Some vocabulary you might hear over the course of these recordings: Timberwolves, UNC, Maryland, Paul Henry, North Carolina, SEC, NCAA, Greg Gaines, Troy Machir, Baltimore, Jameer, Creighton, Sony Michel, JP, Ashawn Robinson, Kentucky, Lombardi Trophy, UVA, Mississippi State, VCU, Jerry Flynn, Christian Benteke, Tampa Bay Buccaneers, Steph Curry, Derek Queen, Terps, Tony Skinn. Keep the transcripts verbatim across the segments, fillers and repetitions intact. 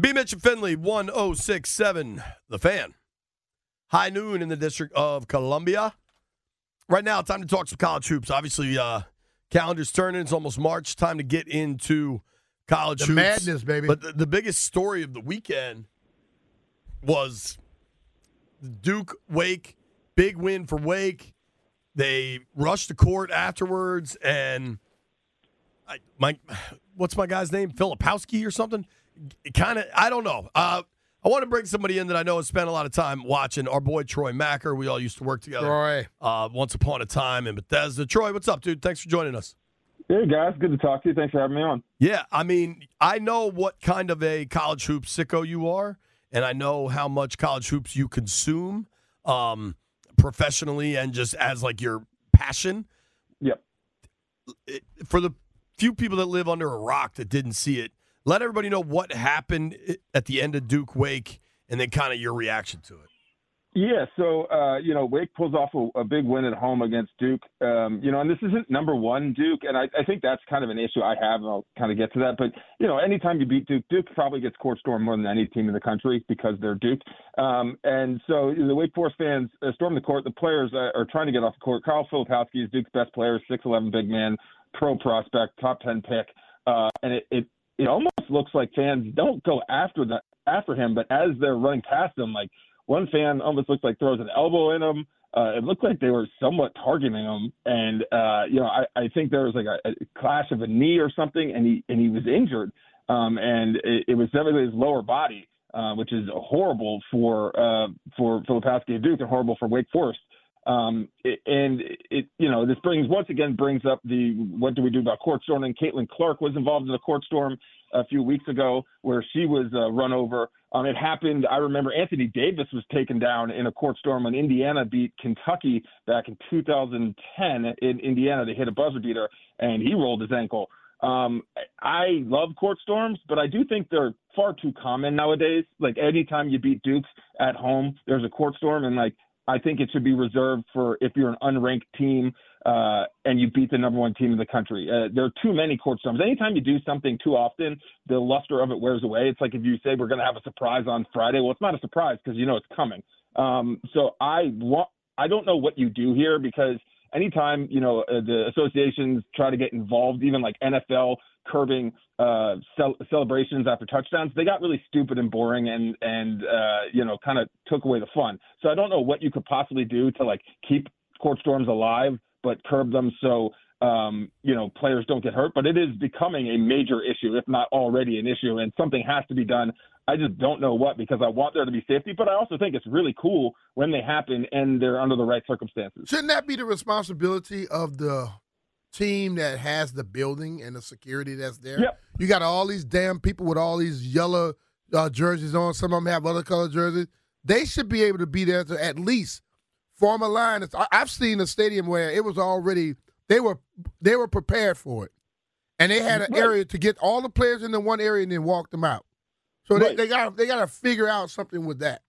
B. Mitchell Finley, one oh six point seven The Fan. High noon in the District of Columbia. Right now, time to talk some college hoops. Obviously, uh, calendar's turning. It's almost March. Time to get into college the hoops. Madness, baby. But the, the biggest story of the weekend was Duke, Wake, big win for Wake. They rushed the court afterwards, and I, my what's my guy's name? Filipowski or something? Kind of, I don't know. Uh, I want to bring somebody in that I know has spent a lot of time watching. Our boy Troy Machir. We all used to work together. Troy. Uh, once upon a time in Bethesda. Troy, what's up, dude? Thanks for joining us. Hey, guys. Good to talk to you. Thanks for having me on. Yeah, I mean, I know what kind of a college hoops sicko you are, and I know how much college hoops you consume um, professionally and just as, like, your passion. Yep. It, for the few people that live under a rock that didn't see it, let everybody know what happened at the end of Duke Wake and then kind of your reaction to it. Yeah, so, uh, you know, Wake pulls off a, a big win at home against Duke. Um, you know, and this isn't number one Duke, and I, I think that's kind of an issue I have, and I'll kind of get to that. But, you know, anytime you beat Duke, Duke probably gets court-stormed more than any team in the country because they're Duke. Um, and so the Wake Forest fans uh, storm the court. The players uh, are trying to get off the court. Carl Filipowski is Duke's best player, six eleven big man, pro prospect, top ten pick. Uh, and it, it It almost looks like fans don't go after the, after him, but as they're running past him, like one fan almost looks like throws an elbow in him. Uh, it looked like they were somewhat targeting him. And, uh, you know, I, I think there was like a, a clash of a knee or something, and he and he was injured. Um, and it, it was definitely his lower body, uh, which is horrible for uh, for Filipowski and Duke and horrible for Wake Forest. Um, it, and it, you know, this brings, once again, brings up the, what do we do about court storming? Caitlin Clark was involved in a court storm a few weeks ago where she was uh, run over. Um, it happened. I remember Anthony Davis was taken down in a court storm when Indiana beat Kentucky back in two thousand ten in Indiana. They hit a buzzer beater and he rolled his ankle. Um, I love court storms, but I do think they're far too common nowadays. Like anytime you beat Duke at home, there's a court storm, and like, I think it should be reserved for if you're an unranked team uh, and you beat the number one team in the country. Uh, there are too many court storms. Anytime you do something too often, the luster of it wears away. It's like if you say we're going to have a surprise on Friday. Well, it's not a surprise because you know it's coming. Um, so I want, I don't know what you do here, because anytime, you know, uh, the associations try to get involved, even like N F L curbing uh, cel- celebrations after touchdowns, they got really stupid and boring and, and uh, you know, kind of took away the fun. So I don't know what you could possibly do to, like, keep court storms alive but curb them so, um, you know, players don't get hurt. But it is becoming a major issue, if not already an issue, and something has to be done. I just don't know what, because I want there to be safety, but I also think it's really cool when they happen and they're under the right circumstances. Shouldn't that be the responsibility of the team that has the building and the security that's there? Yep. You got all these damn people with all these yellow uh, jerseys on. Some of them have other color jerseys. They should be able to be there to at least form a line. I've seen a stadium where it was already, they were they were prepared for it. And they had an area to get all the players into one area and then walk them out. So right. they, they got they got to figure out something with that.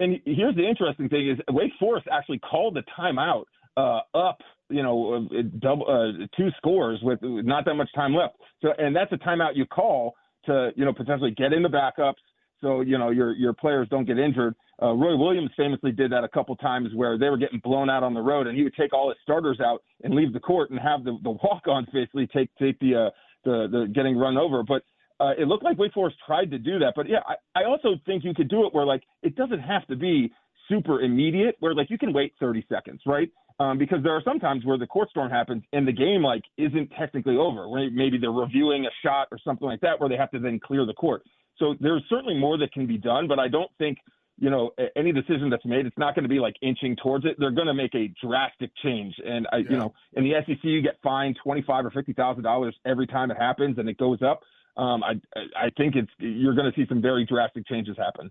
And here's the interesting thing is Wake Forest actually called the timeout uh, up, you know, double, uh, two scores with not that much time left. So, and that's a timeout you call to, you know, potentially get in the backups so, you know, your your players don't get injured. Uh, Roy Williams famously did that a couple times where they were getting blown out on the road, and he would take all his starters out and leave the court and have the, the walk-ons basically take take the uh, the, the getting run over. But uh, it looked like Wake Forest tried to do that. But, yeah, I, I also think you could do it where, like, it doesn't have to be super immediate, where, like, you can wait thirty seconds, right? Um, because there are some times where the court storm happens and the game, like, isn't technically over, where maybe they're reviewing a shot or something like that where they have to then clear the court. So there's certainly more that can be done, but I don't think – you know, any decision that's made, it's not going to be like inching towards it. They're going to make a drastic change. And, I, yeah. you know, in the S E C, you get fined twenty-five thousand dollars or fifty thousand dollars every time it happens and it goes up. Um, I I think it's you're going to see some very drastic changes happen.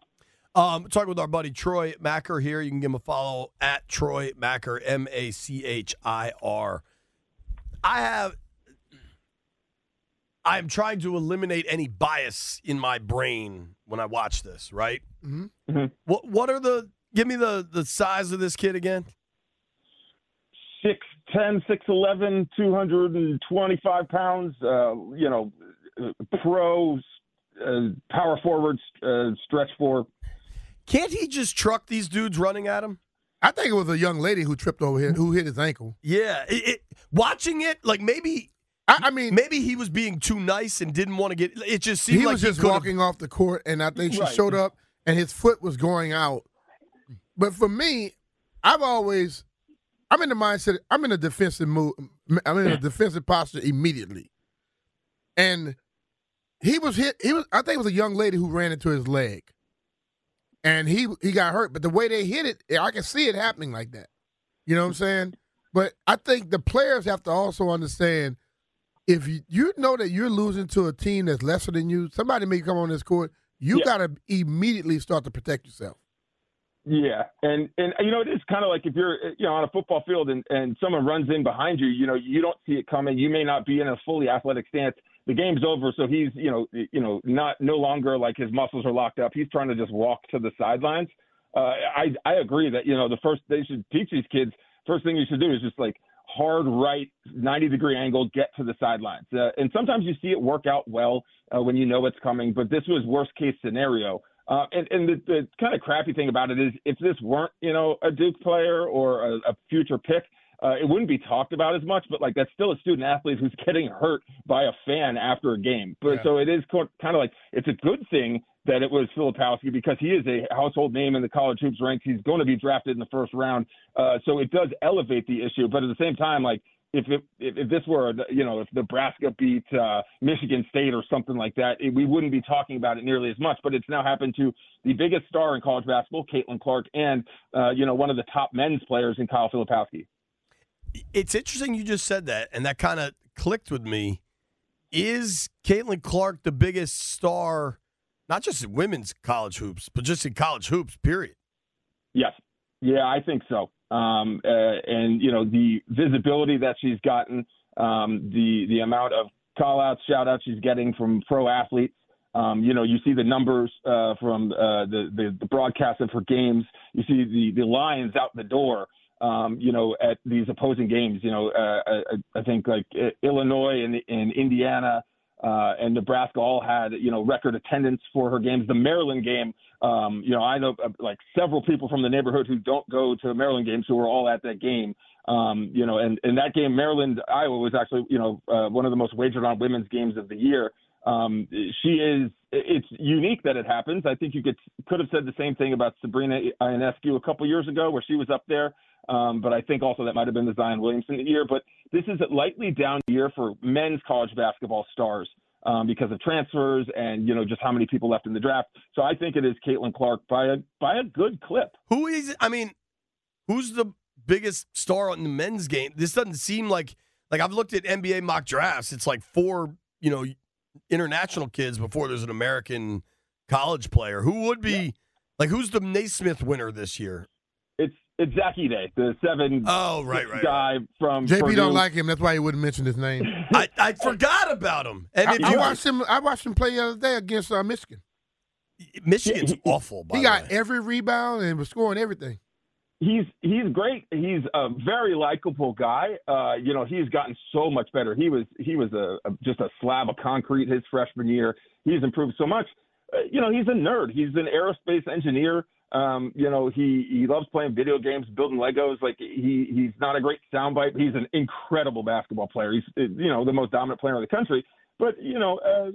Um, talking with our buddy Troy Machir here. You can give him a follow at Troy Machir, M A C H I R. I have – I'm trying to eliminate any bias in my brain when I watch this, right? Mm-hmm. Mm-hmm. What what are the – give me the, the size of this kid again. six ten, six eleven, two hundred twenty-five pounds, uh, you know, pro, uh, power forward, uh, stretch four. Can't he just truck these dudes running at him? I think it was a young lady who tripped over him, who hit his ankle. Yeah. It, it, watching it, like maybe – I, I mean, maybe he was being too nice and didn't want to get. It just seemed he like was he was just could've... walking off the court, and I think she right. showed up, and his foot was going out. But for me, I've always, I'm in the mindset. I'm in a defensive move. I'm in a defensive posture immediately. And he was hit. He was. I think it was a young lady who ran into his leg, and he he got hurt. But the way they hit it, I can see it happening like that. You know what I'm saying? But I think the players have to also understand. If you, you know that you're losing to a team that's lesser than you, somebody may come on this court, you yeah. got to immediately start to protect yourself. Yeah, and, and you know, it is kind of like if you're, you know, on a football field and, and someone runs in behind you, you know, you don't see it coming. You may not be in a fully athletic stance. The game's over, so he's, you know, you know, not no longer like his muscles are locked up. He's trying to just walk to the sidelines. Uh, I, I agree that, you know, the first – they should teach these kids, first thing you should do is just like – hard right, ninety-degree angle, get to the sidelines. Uh, and sometimes you see it work out well uh, when you know what's coming, but this was worst-case scenario. Uh, and and the, the kind of crappy thing about it is if this weren't, you know, a Duke player or a, a future pick, uh, it wouldn't be talked about as much, but, like, that's still a student-athlete who's getting hurt by a fan after a game. But yeah. So it is kind of like it's a good thing that it was Filipowski because he is a household name in the college hoops ranks. He's going to be drafted in the first round. Uh, so it does elevate the issue. But at the same time, like if it, if, if this were, you know, if Nebraska beat uh, Michigan State or something like that, it, we wouldn't be talking about it nearly as much. But it's now happened to the biggest star in college basketball, Caitlin Clark, and, uh, you know, one of the top men's players in Carl Filipowski. It's interesting you just said that, and that kind of clicked with me. Is Caitlin Clark the biggest star – not just in women's college hoops, but just in college hoops, period? Yes. Yeah, I think so. Um, uh, and, you know, the visibility that she's gotten, um, the the amount of call-outs, shout-outs she's getting from pro athletes. Um, you know, you see the numbers uh, from uh, the, the, the broadcast of her games. You see the, the Lions out the door, um, you know, at these opposing games. You know, uh, I, I think, like, Illinois and, and Indiana – Uh, and Nebraska all had, you know, record attendance for her games. The Maryland game, um, you know, I know uh, like several people from the neighborhood who don't go to Maryland games who were all at that game. Um, you know, and, and that game, Maryland, Iowa was actually, you know, uh, one of the most wagered on women's games of the year. Um, she is, it's unique that it happens. I think you could could have said the same thing about Sabrina Ionescu a couple years ago where she was up there. Um, but I think also that might have been the Zion Williamson year. But this is a lightly down year for men's college basketball stars um, because of transfers and, you know, just how many people left in the draft. So I think it is Caitlin Clark by a by a good clip. Who is – I mean, who's the biggest star in the men's game? This doesn't seem like – like I've looked at N B A mock drafts. It's like four, you know, international kids before there's an American college player. Who would be yeah. – like who's the Naismith winner this year? It's It's Zach Edey, the seven oh, right, right, guy right. from J P Purdue. Don't like him. That's why he wouldn't mention his name. I, I forgot about him. And I, I watched him. I watched him play the other day against uh, Michigan. Michigan's he, awful. By he the got way. every rebound and was scoring everything. He's he's great. He's a very likable guy. Uh, you know, he's gotten so much better. He was he was a, a just a slab of concrete his freshman year. He's improved so much. Uh, you know, he's a nerd. He's an aerospace engineer. Um, you know, he, he loves playing video games, building Legos. Like he, he's not a great soundbite, but he's an incredible basketball player. He's, you know, the most dominant player in the country, but you know, uh,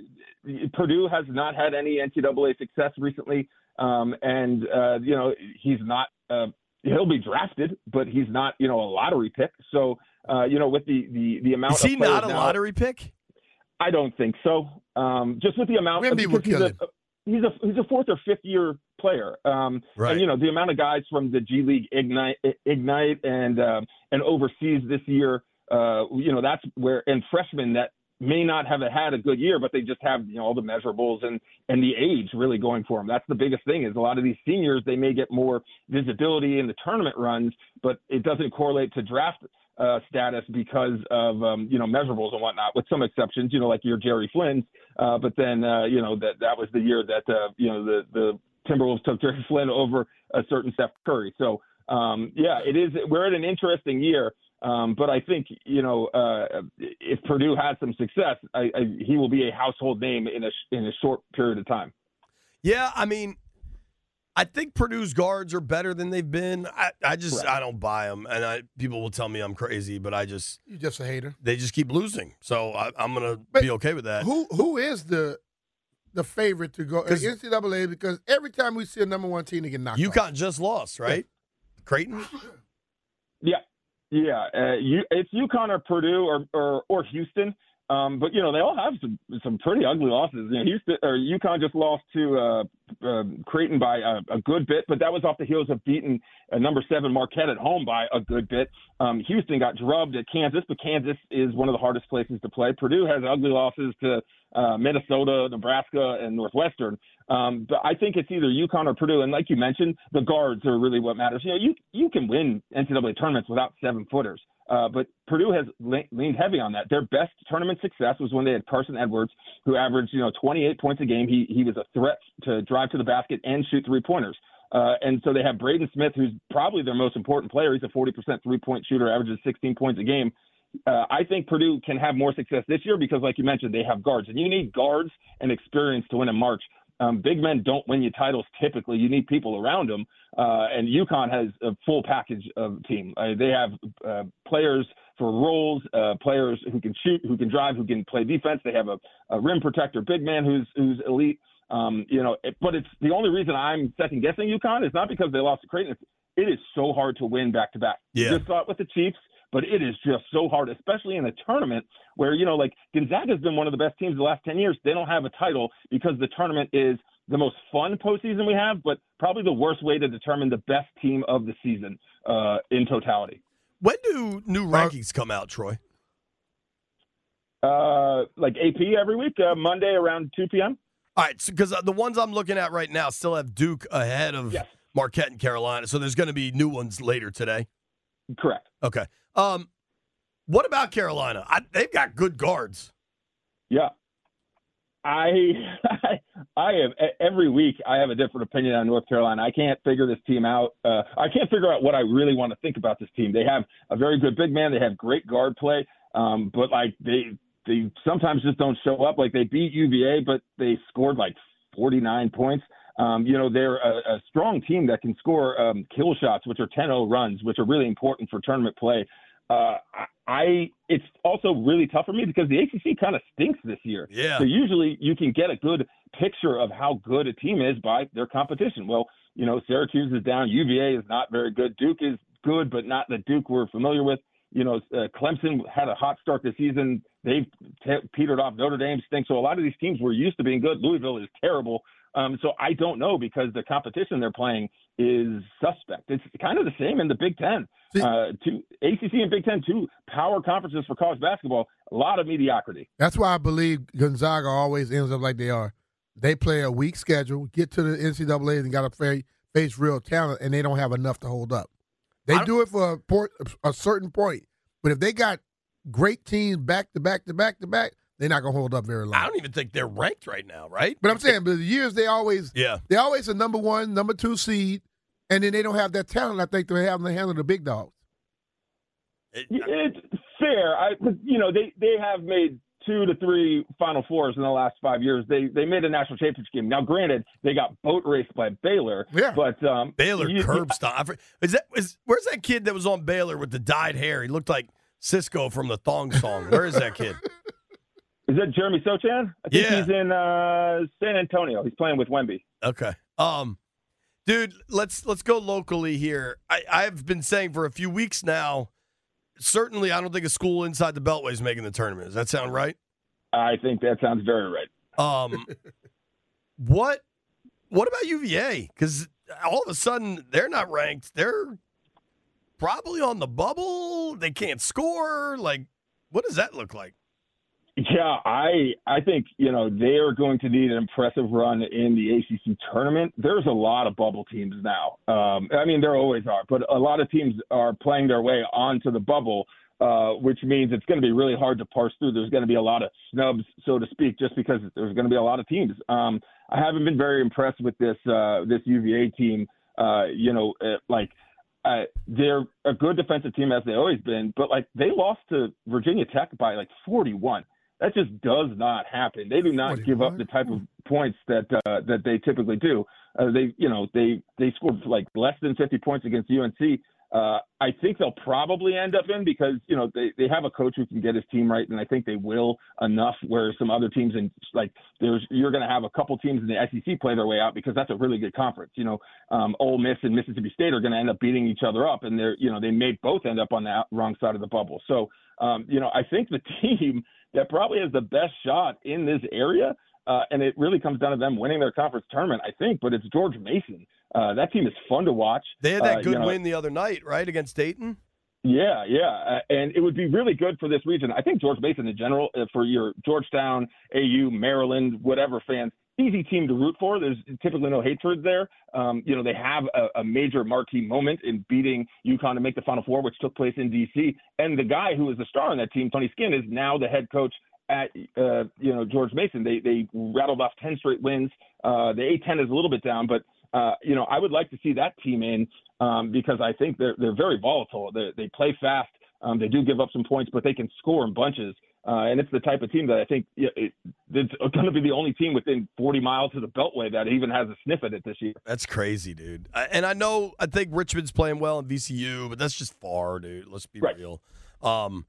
Purdue has not had any N C double A success recently. Um, and, uh, you know, he's not, uh, he'll be drafted, but he's not, you know, a lottery pick. So, uh, you know, with the, the, the amount of players now. Is he not a lottery pick? I don't think so. Um, just with the amount of, he's a he's a fourth or fifth year player, um, right. and you know the amount of guys from the G League Ignite, Ignite, and um, and overseas this year. Uh, you know that's where and freshmen that may not have had a good year, but they just have you know all the measurables and and the age really going for them. That's the biggest thing is a lot of these seniors they may get more visibility in the tournament runs, but it doesn't correlate to draft Uh, status because of um, you know measurables and whatnot, with some exceptions, you know like your Jerry Flynn, uh, but then uh, you know that that was the year that uh, you know the the Timberwolves took Jerry Flynn over a certain Steph Curry. So um, yeah, it is we're at an interesting year, um, but I think you know uh, if Purdue has some success, I, I, he will be a household name in a in a short period of time. Yeah, I mean. I think Purdue's guards are better than they've been. I, I just right. I don't buy them, and I, people will tell me I'm crazy, but I just you're just a hater. They just keep losing, so I, I'm gonna but be okay with that. Who who is the the favorite to go in N C double A? Because every time we see a number one team, they get knocked out. UConn off. Just lost, right? Yeah. Creighton. Yeah, yeah. Uh, you, it's UConn or Purdue or or, or Houston. Um, but you know they all have some, some pretty ugly losses. You know, Houston or UConn just lost to uh, uh, Creighton by a, a good bit, but that was off the heels of beating uh, number seven Marquette at home by a good bit. Um, Houston got drubbed at Kansas, but Kansas is one of the hardest places to play. Purdue has ugly losses to uh, Minnesota, Nebraska, and Northwestern. Um, but I think it's either UConn or Purdue, and like you mentioned, the guards are really what matters. You know, you you can win N C double A tournaments without seven footers. Uh, but Purdue has le- leaned heavy on that. Their best tournament success was when they had Carson Edwards, who averaged, you know, twenty-eight points a game. He he was a threat to drive to the basket and shoot three-pointers. Uh, and so they have Braden Smith, who's probably their most important player. He's a forty percent three-point shooter, averages sixteen points a game. Uh, I think Purdue can have more success this year because, like you mentioned, they have guards. And you need guards and experience to win in March. Um, big men don't win you titles typically. You need people around them. Uh, and UConn has a full package of team. Uh, they have uh, players for roles, uh, players who can shoot, who can drive, who can play defense. They have a, a rim protector, big man who's who's elite. Um, you know, it, but it's the only reason I'm second guessing UConn is not because they lost to Creighton. It is so hard to win back to back. Yeah. Just saw it with the Chiefs. But it is just so hard, especially in a tournament where, you know, like Gonzaga has been one of the best teams the last ten years. They don't have a title because the tournament is the most fun postseason we have, but probably the worst way to determine the best team of the season uh, in totality. When do new rankings come out, Troy? Uh, like A P every week, uh, Monday around two p.m. All right, because so, the ones I'm looking at right now still have Duke ahead of yes. Marquette and Carolina, so there's going to be new ones later today. Correct. Okay. Um, what about Carolina? I, they've got good guards. Yeah. I, I I have every week I have a different opinion on North Carolina. I can't figure this team out. Uh, I can't figure out what I really want to think about this team. They have a very good big man. They have great guard play. Um, but like they they sometimes just don't show up. Like they beat U V A, but they scored like forty-nine points. Um, you know, they're a, a strong team that can score um, kill shots, which are ten oh runs, which are really important for tournament play. Uh, I it's also really tough for me because the A C C kind of stinks this year. Yeah. So usually you can get a good picture of how good a team is by their competition. Well, you know, Syracuse is down. U V A is not very good. Duke is good, but not the Duke we're familiar with. You know, uh, Clemson had a hot start this season. They've t- petered off. Notre Dame stinks. So a lot of these teams were used to being good. Louisville is terrible. Um, so I don't know because the competition they're playing is suspect. It's kind of the same in the Big Ten. Uh, two, A C C and Big Ten, two power conferences for college basketball, a lot of mediocrity. That's why I believe Gonzaga always ends up like they are. They play a weak schedule, get to the N C double A and got to face real talent, and they don't have enough to hold up. They do it for a, port, a certain point. But if they got great teams back to back to back to back, they're not going to hold up very long. I don't even think they're ranked right now, right? But I'm saying, but the years they always, yeah. they always a number one, number two seed, and then they don't have that talent I think they have in the handle of the big dogs. It, it's fair. I, you know, they, they have made two to three Final Fours in the last five years. They they made a national championship game. Now, granted, they got boat raced by Baylor. Yeah. But um, Baylor you, curb stop. Is that is where's that kid that was on Baylor with the dyed hair? He looked like Cisco from the Thong Song. Where is that kid? Is that Jeremy Sochan? I think yeah. he's in uh, San Antonio. He's playing with Wemby. Okay. Um, dude, let's let's go locally here. I, I've been saying for a few weeks now, certainly, I don't think a school inside the Beltway is making the tournament. Does that sound right? I think that sounds very right. Um, what What about U V A? Because all of a sudden, they're not ranked. They're probably on the bubble. They can't score. Like, what does that look like? Yeah, I I think, you know, they are going to need an impressive run in the A C C tournament. There's a lot of bubble teams now. Um, I mean, there always are, but a lot of teams are playing their way onto the bubble, uh, which means it's going to be really hard to parse through. There's going to be a lot of snubs, so to speak, just because there's going to be a lot of teams. Um, I haven't been very impressed with this uh, this U V A team. Uh, you know, like uh, they're a good defensive team as they always been, but like they lost to Virginia Tech by like forty-one. That just does not happen. They do not give up the type of points that uh, that they typically do. Uh, they, you know, they they scored like less than fifty points against U N C. Uh, I think they'll probably end up in because you know they, they have a coach who can get his team right, and I think they will enough. Where some other teams in like there's you're going to have a couple teams in the S E C play their way out because that's a really good conference. You know, um, Ole Miss and Mississippi State are going to end up beating each other up, and they're you know they may both end up on the wrong side of the bubble. So um, you know I think the team that probably has the best shot in this area, uh, and it really comes down to them winning their conference tournament, I think, but it's George Mason. Uh, that team is fun to watch. They had that uh, good you know, win the other night, right, against Dayton? Yeah, yeah, uh, and it would be really good for this region. I think George Mason in general, uh, for your Georgetown, A U, Maryland, whatever fans, easy team to root for. There's typically no hatred there. Um, you know, they have a, a major marquee moment in beating UConn to make the Final Four, which took place in D C. And the guy who was the star on that team, Tony Skinn, is now the head coach at, uh, you know, George Mason. They they rattled off ten straight wins. Uh, the A ten is a little bit down, but, uh, you know, I would like to see that team in um, because I think they're, they're very volatile. They, they play fast. Um, they do give up some points, but they can score in bunches. Uh, and it's the type of team that I think you know, it, it's going to be the only team within forty miles of the Beltway that even has a sniff at it this year. That's crazy, dude. I, and I know I think Richmond's playing well in V C U, but that's just far, dude. Let's be right. real. Um,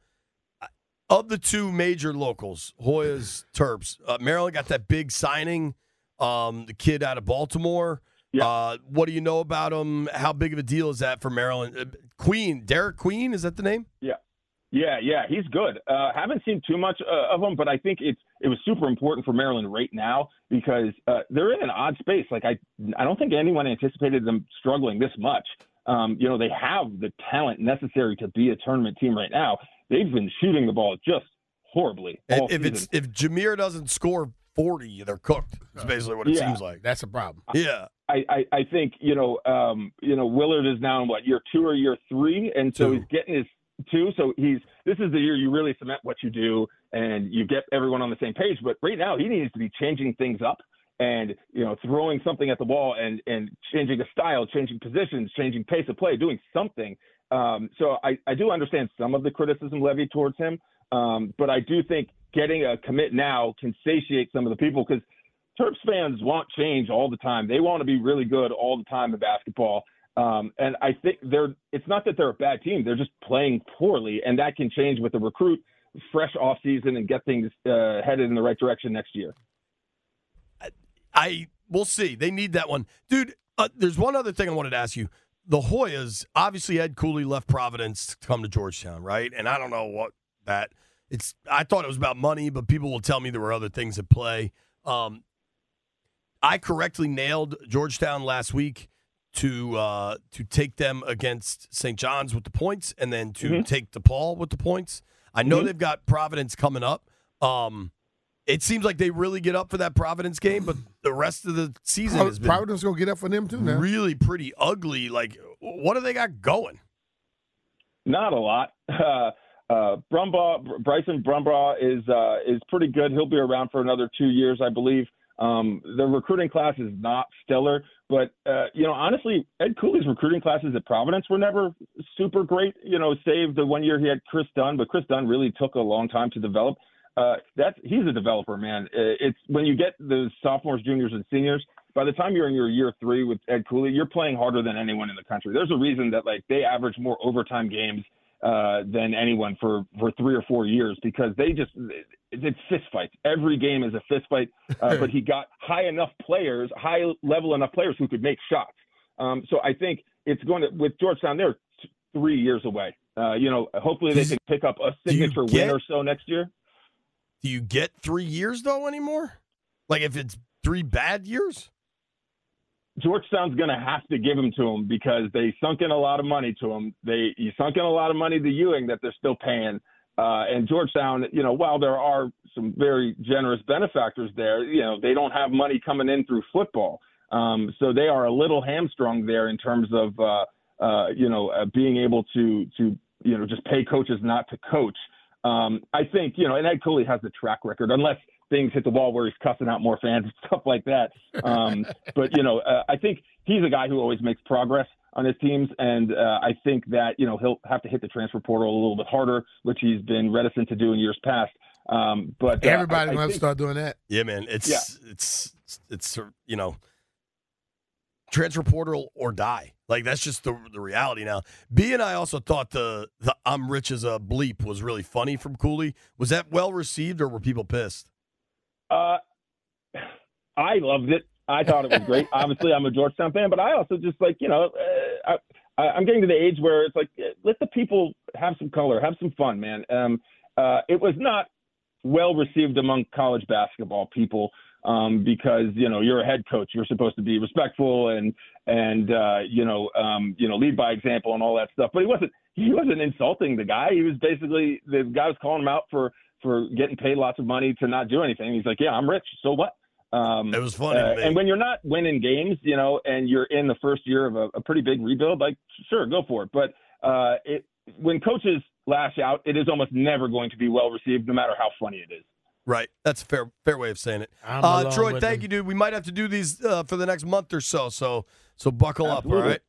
of the two major locals, Hoyas, Terps, uh, Maryland got that big signing, um, the kid out of Baltimore. Yeah. Uh, what do you know about him? How big of a deal is that for Maryland? Uh, Queen, Derek Queen, is that the name? Yeah. Yeah, yeah, he's good. Uh, haven't seen too much uh, of him, but I think it's it was super important for Maryland right now because uh, they're in an odd space. Like I, I don't think anyone anticipated them struggling this much. Um, you know, they have the talent necessary to be a tournament team right now. They've been shooting the ball just horribly. All if season. It's if Jameer doesn't score forty, they're cooked. That's basically what it yeah. seems like. That's a problem. Yeah. I, I, I think you know um, you know Willard is now in what year two or year three, and so two. He's getting his. Too, so he's. This is the year you really cement what you do, and you get everyone on the same page. But right now, he needs to be changing things up, and you know, throwing something at the wall, and and changing a style, changing positions, changing pace of play, doing something. Um, so I, I do understand some of the criticism levied towards him, um, but I do think getting a commit now can satiate some of the people because Terps fans want change all the time. They want to be really good all the time in basketball. Um, and I think they're, it's not that they're a bad team. They're just playing poorly, and that can change with the recruit, fresh off season, and get things uh, headed in the right direction next year. I, I we'll see. They need that one. Dude, uh, there's one other thing I wanted to ask you. The Hoyas, obviously Ed Cooley left Providence to come to Georgetown, right? And I don't know what that – it's. I thought it was about money, but people will tell me there were other things at play. Um, I correctly nailed Georgetown last week. To uh, to take them against Saint John's with the points, and then to mm-hmm. take DePaul with the points. I know mm-hmm. they've got Providence coming up. Um, it seems like they really get up for that Providence game, but the rest of the season Pro- has been Providence gonna get up for them too now. Really pretty ugly. Like, what do they got going? Not a lot. Uh, uh, Brumbaugh, Bryson Brumbaugh is uh, is pretty good. He'll be around for another two years, I believe. Um, the recruiting class is not stellar, but, uh, you know, honestly, Ed Cooley's recruiting classes at Providence were never super great, you know, save the one year he had Chris Dunn, but Chris Dunn really took a long time to develop. Uh, that's, he's a developer, man. It's when you get the sophomores, juniors, and seniors, by the time you're in your year three with Ed Cooley, you're playing harder than anyone in the country. There's a reason that, like, they average more overtime games uh, than anyone for, for three or four years, because they just, it's fist fights. Every game is a fist fight, uh, but he got high enough players, high level enough players who could make shots. Um, so I think it's going to, with Georgetown, they're three years away. Uh, you know, hopefully they can pick up a signature get, win or so next year. Do you get three years though anymore? Like if it's three bad years? Georgetown's going to have to give them to him because they sunk in a lot of money to him. They you sunk in a lot of money to Ewing that they're still paying. Uh, and Georgetown, you know, while there are some very generous benefactors there, you know, they don't have money coming in through football. Um, so they are a little hamstrung there in terms of, uh, uh, you know, uh, being able to, to, you know, just pay coaches not to coach. Um, I think, you know, and Ed Cooley has the track record, unless – things hit the wall where he's cussing out more fans and stuff like that. Um, but, you know, uh, I think he's a guy who always makes progress on his teams. And uh, I think that, you know, he'll have to hit the transfer portal a little bit harder, which he's been reticent to do in years past. Um, but uh, everybody wants to start doing that. Yeah, man. It's, yeah. it's, it's, it's, you know, transfer portal or die. Like, that's just the, the reality now. B and I also thought the, the I'm rich as a bleep was really funny from Cooley. Was that well received or were people pissed? Uh, I loved it. I thought it was great. Obviously, I'm a Georgetown fan, but I also just like, you know, uh, I, I'm getting to the age where it's like, let the people have some color, have some fun, man. Um, uh, it was not well received among college basketball people um, because, you know, you're a head coach. You're supposed to be respectful and, and uh, you know, um, you know, lead by example and all that stuff. But he wasn't, he wasn't insulting the guy. He was basically, the guy was calling him out for, for getting paid lots of money to not do anything. He's like, yeah, I'm rich. So what? Um, it was funny. Uh, and when you're not winning games, you know, and you're in the first year of a, a pretty big rebuild, like, sure, go for it. But uh, it, when coaches lash out, it is almost never going to be well received, no matter how funny it is. Right. That's a fair, fair way of saying it. Uh, Troy, thank him. you, dude. We might have to do these uh, for the next month or so. So, so buckle Absolutely. up. All right.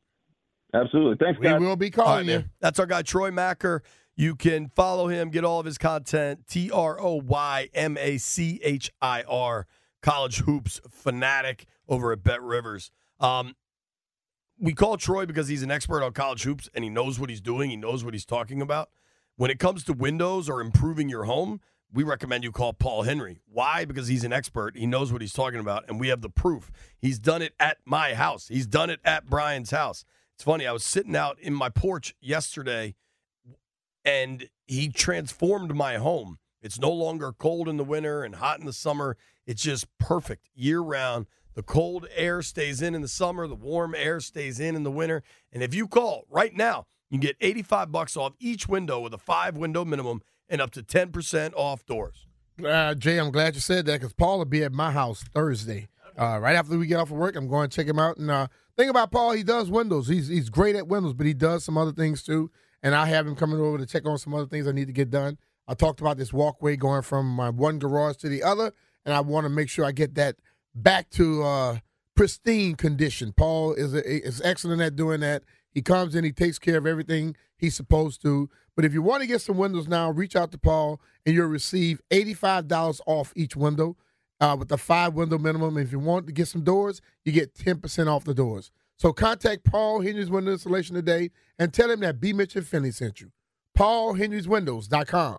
Absolutely. Thanks, guys. We will be calling right, you. That's our guy, Troy Machir. You can follow him, get all of his content, T R O Y M A C H I R, College Hoops Fanatic over at Bet Rivers. Um, we call Troy because he's an expert on college hoops, and he knows what he's doing. He knows what he's talking about. When it comes to windows or improving your home, we recommend you call Paul Henry. Why? Because he's an expert. He knows what he's talking about, and we have the proof. He's done it at my house. He's done it at Brian's house. It's funny. I was sitting out in my porch yesterday, and he transformed my home. It's no longer cold in the winter and hot in the summer. It's just perfect year-round. The cold air stays in in the summer. The warm air stays in in the winter. And if you call right now, you can get eighty-five bucks off each window with a five-window minimum and up to ten percent off doors. Uh, Jay, I'm glad you said that because Paul will be at my house Thursday. Uh, right after we get off of work, I'm going to check him out. And uh, thing about Paul, he does windows. He's, he's great at windows, but he does some other things too. And I have him coming over to check on some other things I need to get done. I talked about this walkway going from my one garage to the other, and I want to make sure I get that back to uh, pristine condition. Paul is a, is excellent at doing that. He comes in, he takes care of everything he's supposed to. But if you want to get some windows now, reach out to Paul, and you'll receive eighty-five dollars off each window uh, with the five-window minimum. And if you want to get some doors, you get ten percent off the doors. So contact Paul Henry's Window Installation today and tell him that B. Mitchell Finley sent you. Paul Henry's Windows dot com.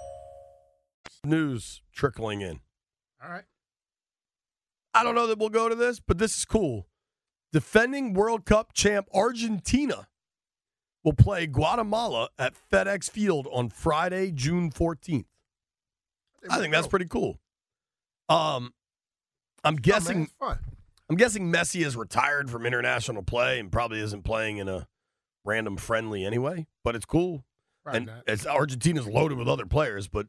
News trickling in. All right. I don't know that we'll go to this, but this is cool. Defending World Cup champ Argentina will play Guatemala at FedEx Field on Friday, June fourteenth. I think that's pretty cool. Um, I'm guessing. Oh, man, I'm guessing Messi is retired from international play and probably isn't playing in a random friendly anyway. But it's cool, right, and it's, Argentina's loaded with other players, but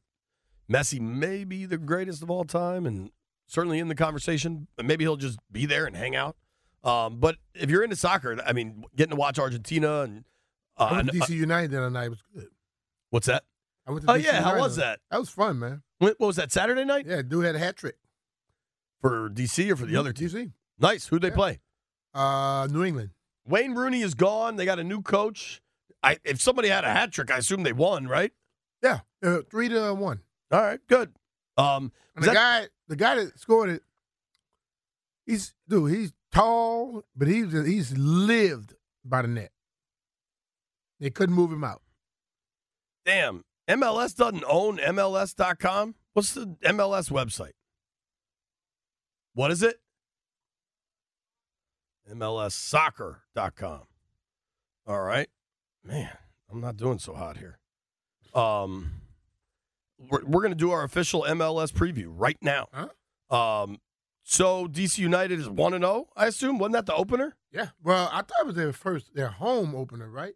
Messi may be the greatest of all time and certainly in the conversation. Maybe he'll just be there and hang out. Um, but if you're into soccer, I mean, getting to watch Argentina. and uh, I went to D C uh, United the other night. It was good. What's that? I went to oh, D C yeah. United. How was that? That was fun, man. What, what was that, Saturday night? Yeah, dude had a hat trick. For D C or for the other team? D C. Nice. Who'd they yeah. play? Uh, New England. Wayne Rooney is gone. They got a new coach. I, if somebody had a hat trick, I assume they won, right? Yeah, uh, three to one. All right, good. Um, and the that... guy, the guy that scored it, he's dude. He's tall, but he's he's lived by the net. They couldn't move him out. Damn, M L S doesn't own M L S dot com. What's the M L S website? What is it? M L S soccer dot com. All right, man, I'm not doing so hot here. Um. We're, we're going to do our official M L S preview right now. Huh? Um, so, D C United is one and oh, I assume. Wasn't that the opener? Yeah. Well, I thought it was their first, their home opener, right?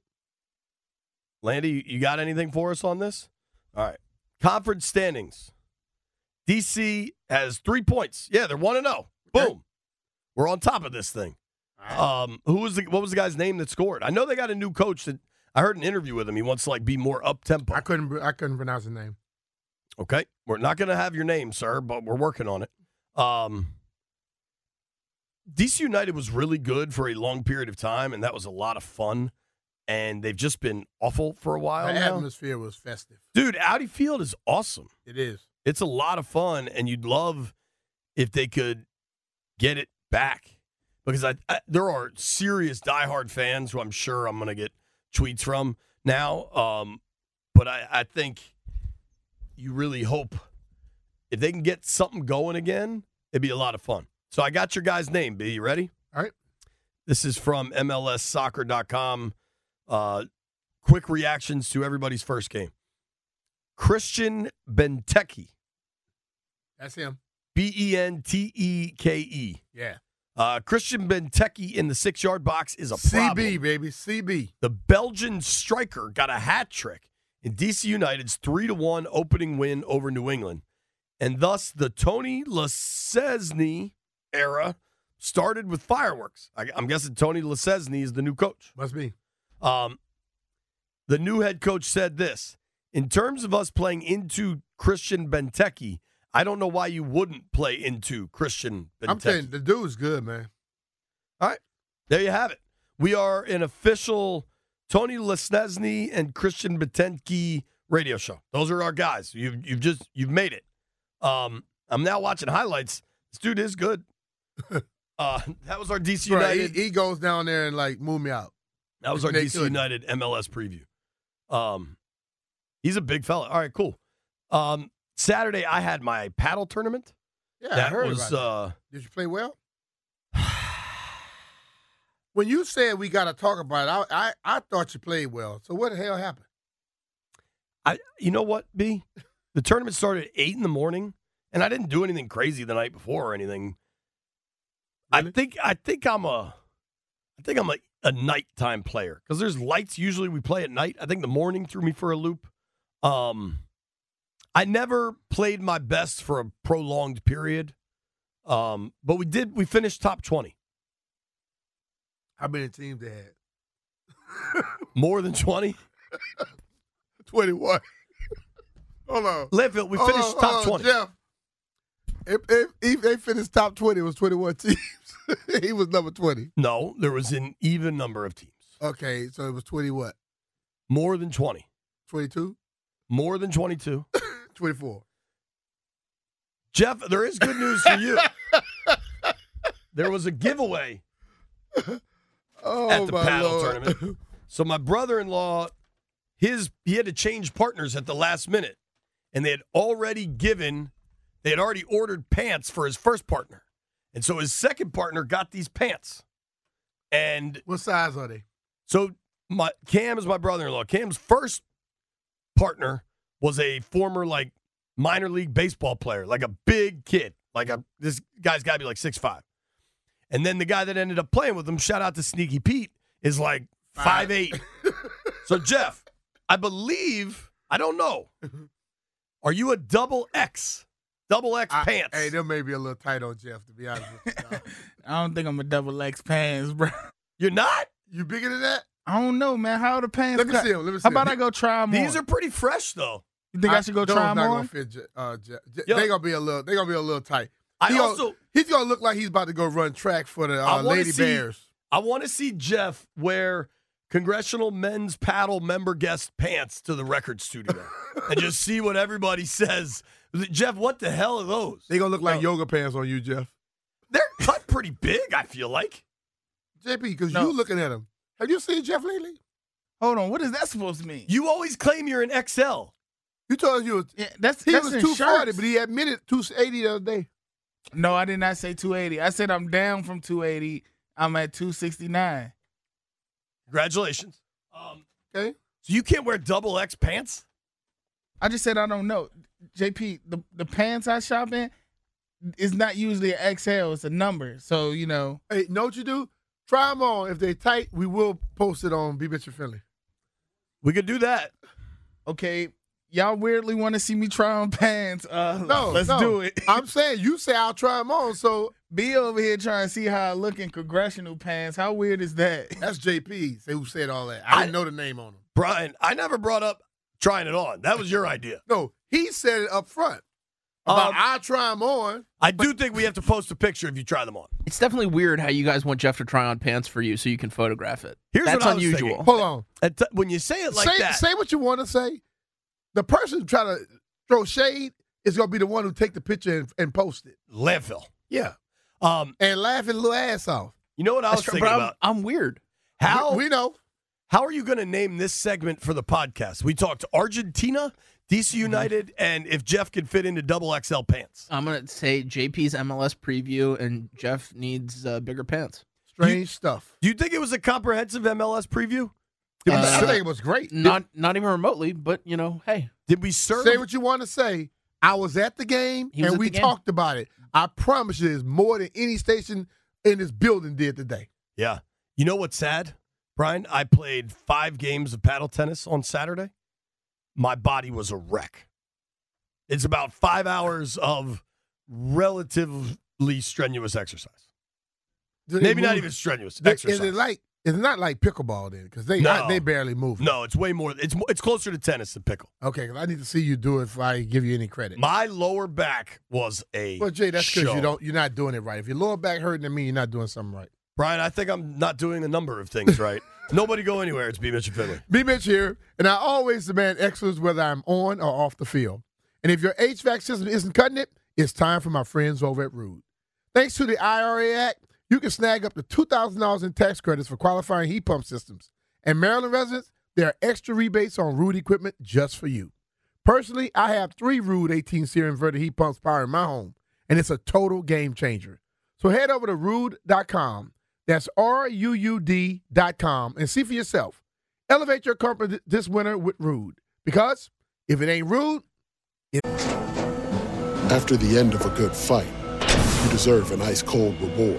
Landy, you got anything for us on this? All right. Conference standings. D C has three points. Yeah, they're one and oh. Okay. Boom. We're on top of this thing. Right. Um, who was the, what was the guy's name that scored? I know they got a new coach that I heard an interview with him. He wants to, like, be more up-tempo. I couldn't, I couldn't pronounce his name. Okay, we're not going to have your name, sir, but we're working on it. Um, D C United was really good for a long period of time, and that was a lot of fun. And they've just been awful for a while. The atmosphere was festive. Dude, Audi Field is awesome. It is. It's a lot of fun, and you'd love if they could get it back. Because I, I there are serious diehard fans who I'm sure I'm going to get tweets from now. Um, but I, I think... You really hope if they can get something going again, it'd be a lot of fun. So I got your guy's name, B. You ready? All right. This is from M L S soccer dot com. Uh, quick reactions to everybody's first game. Christian Benteke. That's him. B E N T E K E. Yeah. Uh, Christian Benteke in the six-yard box is a problem. C B, baby. C B. The Belgian striker got a hat trick in D C United's three to one opening win over New England. And thus, the Tony Lasesny era started with fireworks. I, I'm guessing Tony Lasesny is the new coach. Must be. Um, the new head coach said this: in terms of us playing into Christian Benteke, I don't know why you wouldn't play into Christian Benteke. I'm saying the dude's good, man. All right. There you have it. We are an official Tony Lasesny and Christian Benteke radio show. Those are our guys. You've you've just you've made it. Um, I'm now watching highlights. This dude is good. Uh, that was our D C right, United. He, he goes down there and like move me out. That was our D C could. United M L S preview. Um, he's a big fella. All right, cool. Um, Saturday I had my paddle tournament. Yeah, that I heard was, about uh, that. Did you play well? When you said we got to talk about it, I, I I thought you played well. So what the hell happened? I You know what, B? The tournament started at eight in the morning, and I didn't do anything crazy the night before or anything. Really? I think I think I'm a I think I'm a a nighttime player because there's lights usually we play at night. I think the morning threw me for a loop. Um, I never played my best for a prolonged period, um, but we did. We finished top twenty. How many teams they had? More than twenty. twenty-one. Hold on. Leadville, we finished hold on, top hold on, twenty. Jeff, if, if, if they finished top twenty, it was twenty-one teams. He was number twenty. No, there was an even number of teams. Okay, so it was twenty what? More than twenty. twenty-two? More than twenty-two. twenty-four. Jeff, there is good news for you. There was a giveaway oh, at the my paddle Lord. tournament. So my brother-in-law, his he had to change partners at the last minute, and they had already given, they had already ordered pants for his first partner. And so his second partner got these pants. And what size are they? So my Cam is my brother-in-law. Cam's first partner was a former like minor league baseball player, like a big kid. Like a, this guy's got to be like six foot five. And then the guy that ended up playing with him, shout out to Sneaky Pete, is like five foot eight. So Jeff, I believe, I don't know. Are you a double X? Double X I, pants. Hey, them may be a little tight on Jeff, to be honest with you. I don't think I'm a double X pants, bro. You're not? You bigger than that? I don't know, man. How are the pants? Let me see them. Let me see How about them. I go try them These on? These are pretty fresh, though. You think I, I should go try them on? They're not going to fit. They're going to be a little tight. I he also, gonna, he's going to look like he's about to go run track for the uh, Lady see, Bears. I want to see Jeff wear Congressional Men's Paddle member guest pants to the record studio and just see what everybody says. Jeff, what the hell are those? They gonna look like no. yoga pants on you, Jeff. They're cut pretty big, I feel like. J P, because no. you looking at them. Have you seen Jeff lately? Hold on, what is that supposed to mean? You always claim you're an X L. You told us you was, yeah, that's, he that's was two forty, shirts. But he admitted two eighty the other day. No, I did not say two eighty. I said I'm down from two eighty. I'm at two sixty-nine. Congratulations. Um, okay. So you can't wear double X pants? I just said I don't know. J P, the, the pants I shop in is not usually an X L. It's a number. So, you know. Hey, know what you do? Try them on. If they tight, we will post it on B. Mitchell Finley. We could do that. Okay. Y'all weirdly want to see me try on pants. Uh, no, let's no. do it. I'm saying you say I'll try them on. So B over here trying to see how I look in congressional pants. How weird is that? That's J P who said all that. I, I didn't know the name on him. Brian, I never brought up trying it on. That was your idea. No. He said it up front. About um, I try them on. I do think we have to post a picture if you try them on. It's definitely weird how you guys want Jeff to try on pants for you so you can photograph it. Here's That's what I was unusual. Thinking. Hold on. T- when you say it like say, that. Say what you want to say. The person trying to throw shade is going to be the one who take the picture and, and post it. Landfill. Yeah. Um, and laughing little ass off. You know what I was That's thinking true, about? I'm, I'm weird. How We, we know. How are you going to name this segment for the podcast? We talked Argentina, D C United, and if Jeff could fit into double X L pants. I'm going to say J P's M L S preview, and Jeff needs uh, bigger pants. Strange you, stuff. Do you think it was a comprehensive M L S preview? Did uh, we I think it was great. Not did, not even remotely, but, you know, hey. Did we serve? Say what you want to say. I was at the game, and we talked about it. I promise you, it's more than any station in this building did today. Yeah. You know what's sad, Brian? I played five games of paddle tennis on Saturday. My body was a wreck. It's about five hours of relatively strenuous exercise. Did Maybe not even strenuous they, exercise. Is it like it's not like pickleball then, because they no. I, they barely move. No, it's way more. It's it's closer to tennis than pickle. Okay, I need to see you do it if I give you any credit. My lower back was a. Well, Jay, that's because you don't you're not doing it right. If your lower back hurting, that means you're not doing something right. Brian, I think I'm not doing a number of things right. Nobody go anywhere. It's B. Mitchell Finley. B. Mitch here, and I always demand excellence whether I'm on or off the field. And if your H V A C system isn't cutting it, it's time for my friends over at Rude. Thanks to the I R A Act, you can snag up to two thousand dollars in tax credits for qualifying heat pump systems. And Maryland residents, there are extra rebates on Rude equipment just for you. Personally, I have three Rude eighteen series inverter heat pumps powering my home, and it's a total game changer. So head over to rude dot com. That's R U U D dot com and see for yourself. Elevate your company this winter with Rude. Because if it ain't Rude, it... After the end of a good fight, you deserve an ice cold reward.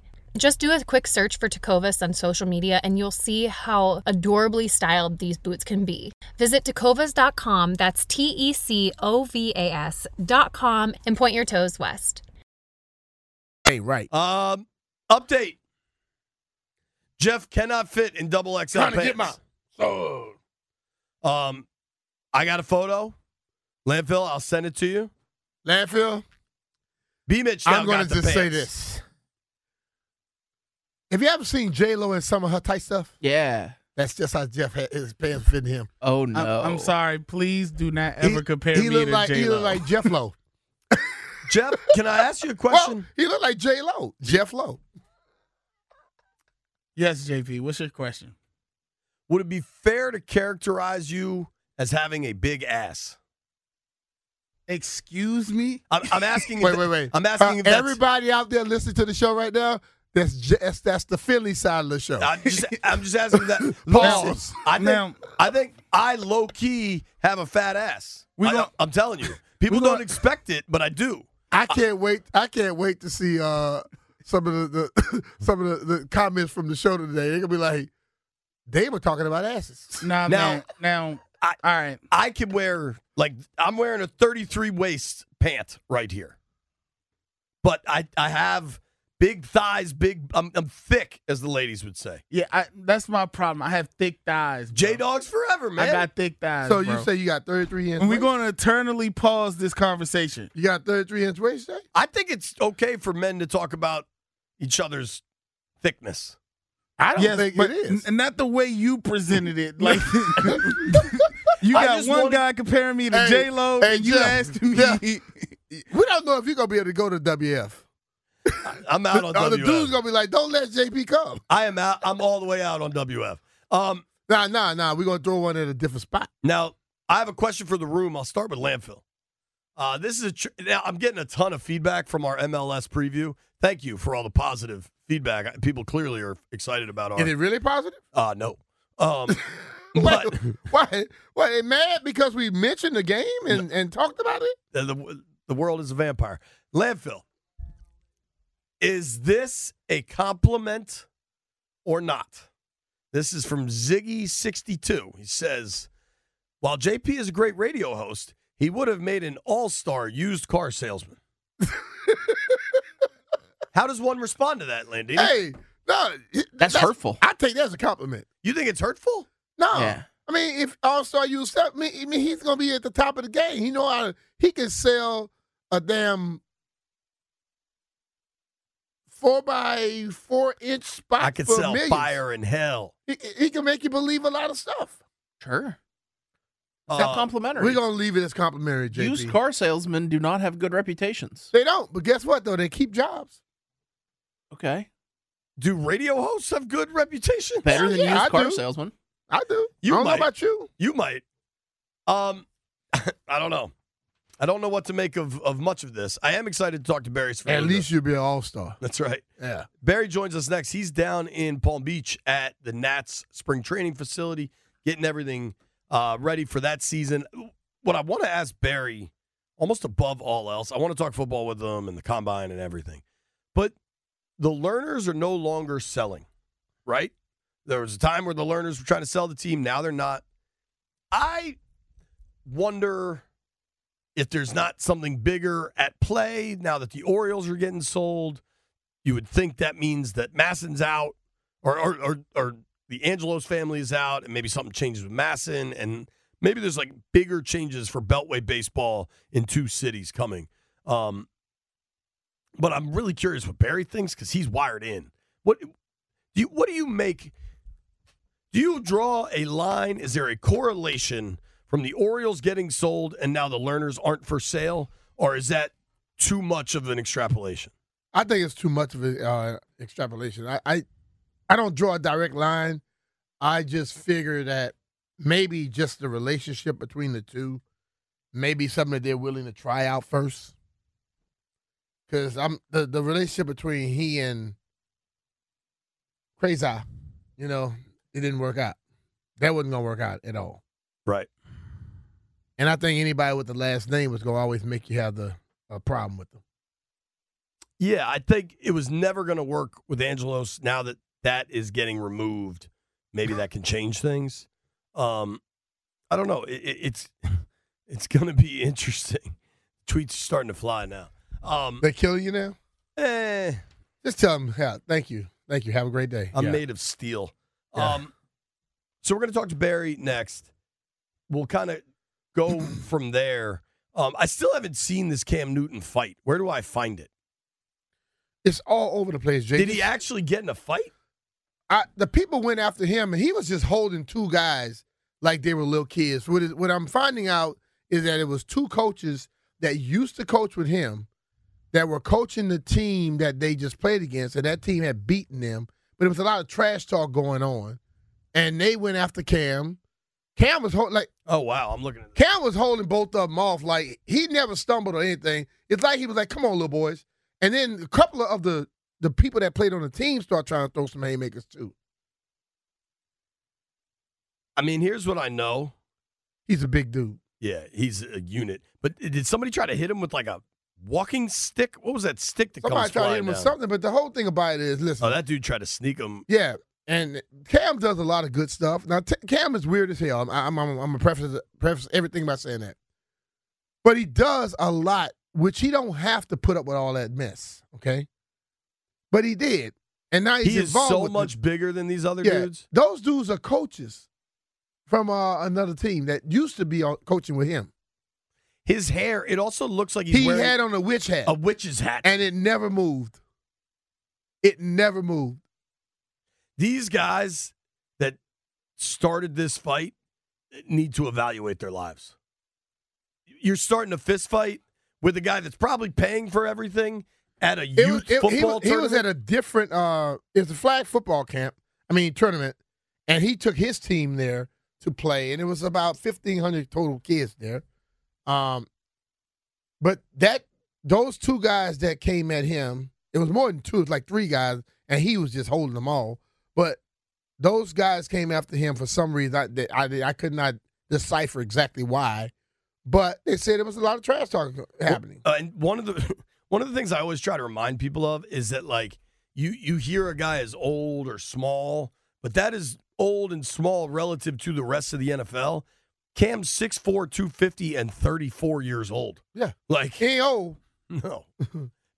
Just do a quick search for Tecovas on social media and you'll see how adorably styled these boots can be. Visit tecovas dot com, that's T E C O V A S dot com, and point your toes west. Hey, right. Um, update. Jeff cannot fit in double X L pants. Trying to get my... Oh. Um, I got a photo. Landfill, I'll send it to you. Landfill? B. Mitch now I'm going to just pants. say this. Have you ever seen J-Lo in some of her tight stuff? Yeah. That's just how Jeff had his pants fit him. Oh, no. I'm, I'm sorry. Please do not ever he, compare he me looked to like, J-Lo. He looked like Jeff Lowe. Jeff, can I ask you a question? Well, he looked like J-Lo. Jeff Lowe. Yes, J P. What's your question? Would it be fair to characterize you as having a big ass? Excuse me? I'm, I'm asking. wait, wait, wait. I'm asking. Uh, if everybody out there listening to the show right now, That's just, that's the Philly side of the show. I'm just, I'm just asking that. Pause. I think, now, I think I low key have a fat ass. We I, gonna, I'm telling you, people don't gonna, expect it, but I do. I can't I, wait. I can't wait to see uh, some of the, the some of the, the comments from the show today. They're gonna be like, they were talking about asses. Nah, now, man, now, I, all right. I can wear like I'm wearing a thirty-three waist pant right here, but I I have. Big thighs, big. I'm, I'm thick, as the ladies would say. Yeah, I, that's my problem. I have thick thighs. J Dog's forever, man. I got thick thighs. So bro. You say you got thirty-three inch waist? We're going to eternally pause this conversation. You got thirty-three inch waist, Jay? I think it's okay for men to talk about each other's thickness. I don't yes, think it is. N- not the way you presented it. Like. You got one wanted... guy comparing me to hey, J Lo, hey, and you Jeff, asked me. Jeff, we don't know if you're going to be able to go to W F. I'm out on oh, W F. The dude's going to be like, don't let J P come. I am out. I'm all the way out on W F. Um, nah, nah, nah. We're going to throw one at a different spot. Now, I have a question for the room. I'll start with Landfill. Uh, this is a tr- now, I'm getting a ton of feedback from our M L S preview. Thank you for all the positive feedback. People clearly are excited about our. Is it really positive? Uh, no. Um, why, but why? Why they mad because we mentioned the game and, no, and talked about it? The, the, the world is a vampire. Landfill. Is this a compliment or not? This is from Ziggy sixty-two. He says, while J P is a great radio host, he would have made an all-star used car salesman. How does one respond to that, Landine? Hey, no. That's, that's hurtful. I take that as a compliment. You think it's hurtful? No. Yeah. I mean, if all-star used stuff, I mean, he's going to be at the top of the game. He know how to, he can sell a damn... Four by four inch spot. I could for sell millions. Fire in hell. He, he can make you believe a lot of stuff. Sure. That's uh, complimentary. We're going to leave it as complimentary, J P. Used car salesmen do not have good reputations. They don't, but guess what, though? They keep jobs. Okay. Do radio hosts have good reputations? Better than yeah, used I car do. salesmen. I do. You I don't might. know about you. You might. Um, I don't know. I don't know what to make of, of much of this. I am excited to talk to Barry Sfernando. At least you'll be an all-star. That's right. Yeah. Barry joins us next. He's down in Palm Beach at the Nats spring training facility, getting everything uh, ready for that season. What I want to ask Barry, almost above all else, I want to talk football with him and the combine and everything. But the learners are no longer selling, right? There was a time where the learners were trying to sell the team. Now they're not. I wonder if there's not something bigger at play now that the Orioles are getting sold. You would think that means that Masson's out, or or, or or the Angelos family is out, and maybe something changes with Masson, and maybe there's like bigger changes for Beltway baseball in two cities coming. Um, but I'm really curious what Barry thinks because he's wired in. What do you, what do you make? Do you draw a line? Is there a correlation from the Orioles getting sold and now the learners aren't for sale, or is that too much of an extrapolation? I think it's too much of an uh, extrapolation. I, I I don't draw a direct line. I just figure that maybe just the relationship between the two, maybe something that they're willing to try out first. Because I'm the, the relationship between he and Crazy, you know, it didn't work out. That wasn't going to work out at all. Right. And I think anybody with the last name was going to always make you have the a problem with them. Yeah, I think it was never going to work with Angelos. Now that that is getting removed, maybe that can change things. Um, I don't know. It, it, it's it's going to be interesting. Tweets are starting to fly now. Um, they kill you now? Eh. Just tell them, yeah, thank you. Thank you. Have a great day. I'm yeah. made of steel. Yeah. Um, so we're going to talk to Barry next. We'll kind of go from there. Um, I still haven't seen this Cam Newton fight. Where do I find it? It's all over the place, Jay. Did he actually get in a fight? I, the people went after him, and he was just holding two guys like they were little kids. What, is, what I'm finding out is that it was two coaches that used to coach with him that were coaching the team that they just played against, and that team had beaten them. But it was a lot of trash talk going on, and they went after Cam. Cam was holding, like, oh, wow, I'm looking at this. Cam was holding both of them off. Like, he never stumbled or anything. It's like he was like, come on, little boys. And then a couple of the, the people that played on the team start trying to throw some haymakers, too. I mean, here's what I know. He's a big dude. Yeah, he's a unit. But did somebody try to hit him with, like, a walking stick? What was that stick that somebody comes flying Somebody tried to hit him down? with something, but the whole thing about it is, listen. Oh, that dude tried to sneak him. Yeah. And Cam does a lot of good stuff. Now, t- Cam is weird as hell. I'm, I'm, I'm, I'm going to preface, preface everything by saying that. But he does a lot, which he don't have to put up with all that mess, okay? But he did. And now he's he involved. He is so much them. bigger than these other yeah, dudes. Those dudes are coaches from uh, another team that used to be coaching with him. His hair, it also looks like he's he wearing had on a witch hat. A witch's hat. And it never moved. It never moved. These guys that started this fight need to evaluate their lives. You're starting a fist fight with a guy that's probably paying for everything at a youth was, it, football he was, tournament. He was at a different uh, – it was a flag football camp, I mean tournament, and he took his team there to play, and it was about fifteen hundred total kids there. Um, but that those two guys that came at him, it was more than two, it was like three guys, and he was just holding them all. But those guys came after him for some reason. I, I, I could not decipher exactly why, but they said there was a lot of trash talk happening. Uh, and one of the one of the things I always try to remind people of is that, like, you you hear a guy is old or small, but that is old and small relative to the rest of the N F L. Cam's six four, two fifty, and thirty-four years old. Yeah, like he ain't old. No.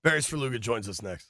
Barry Sfernando joins us next.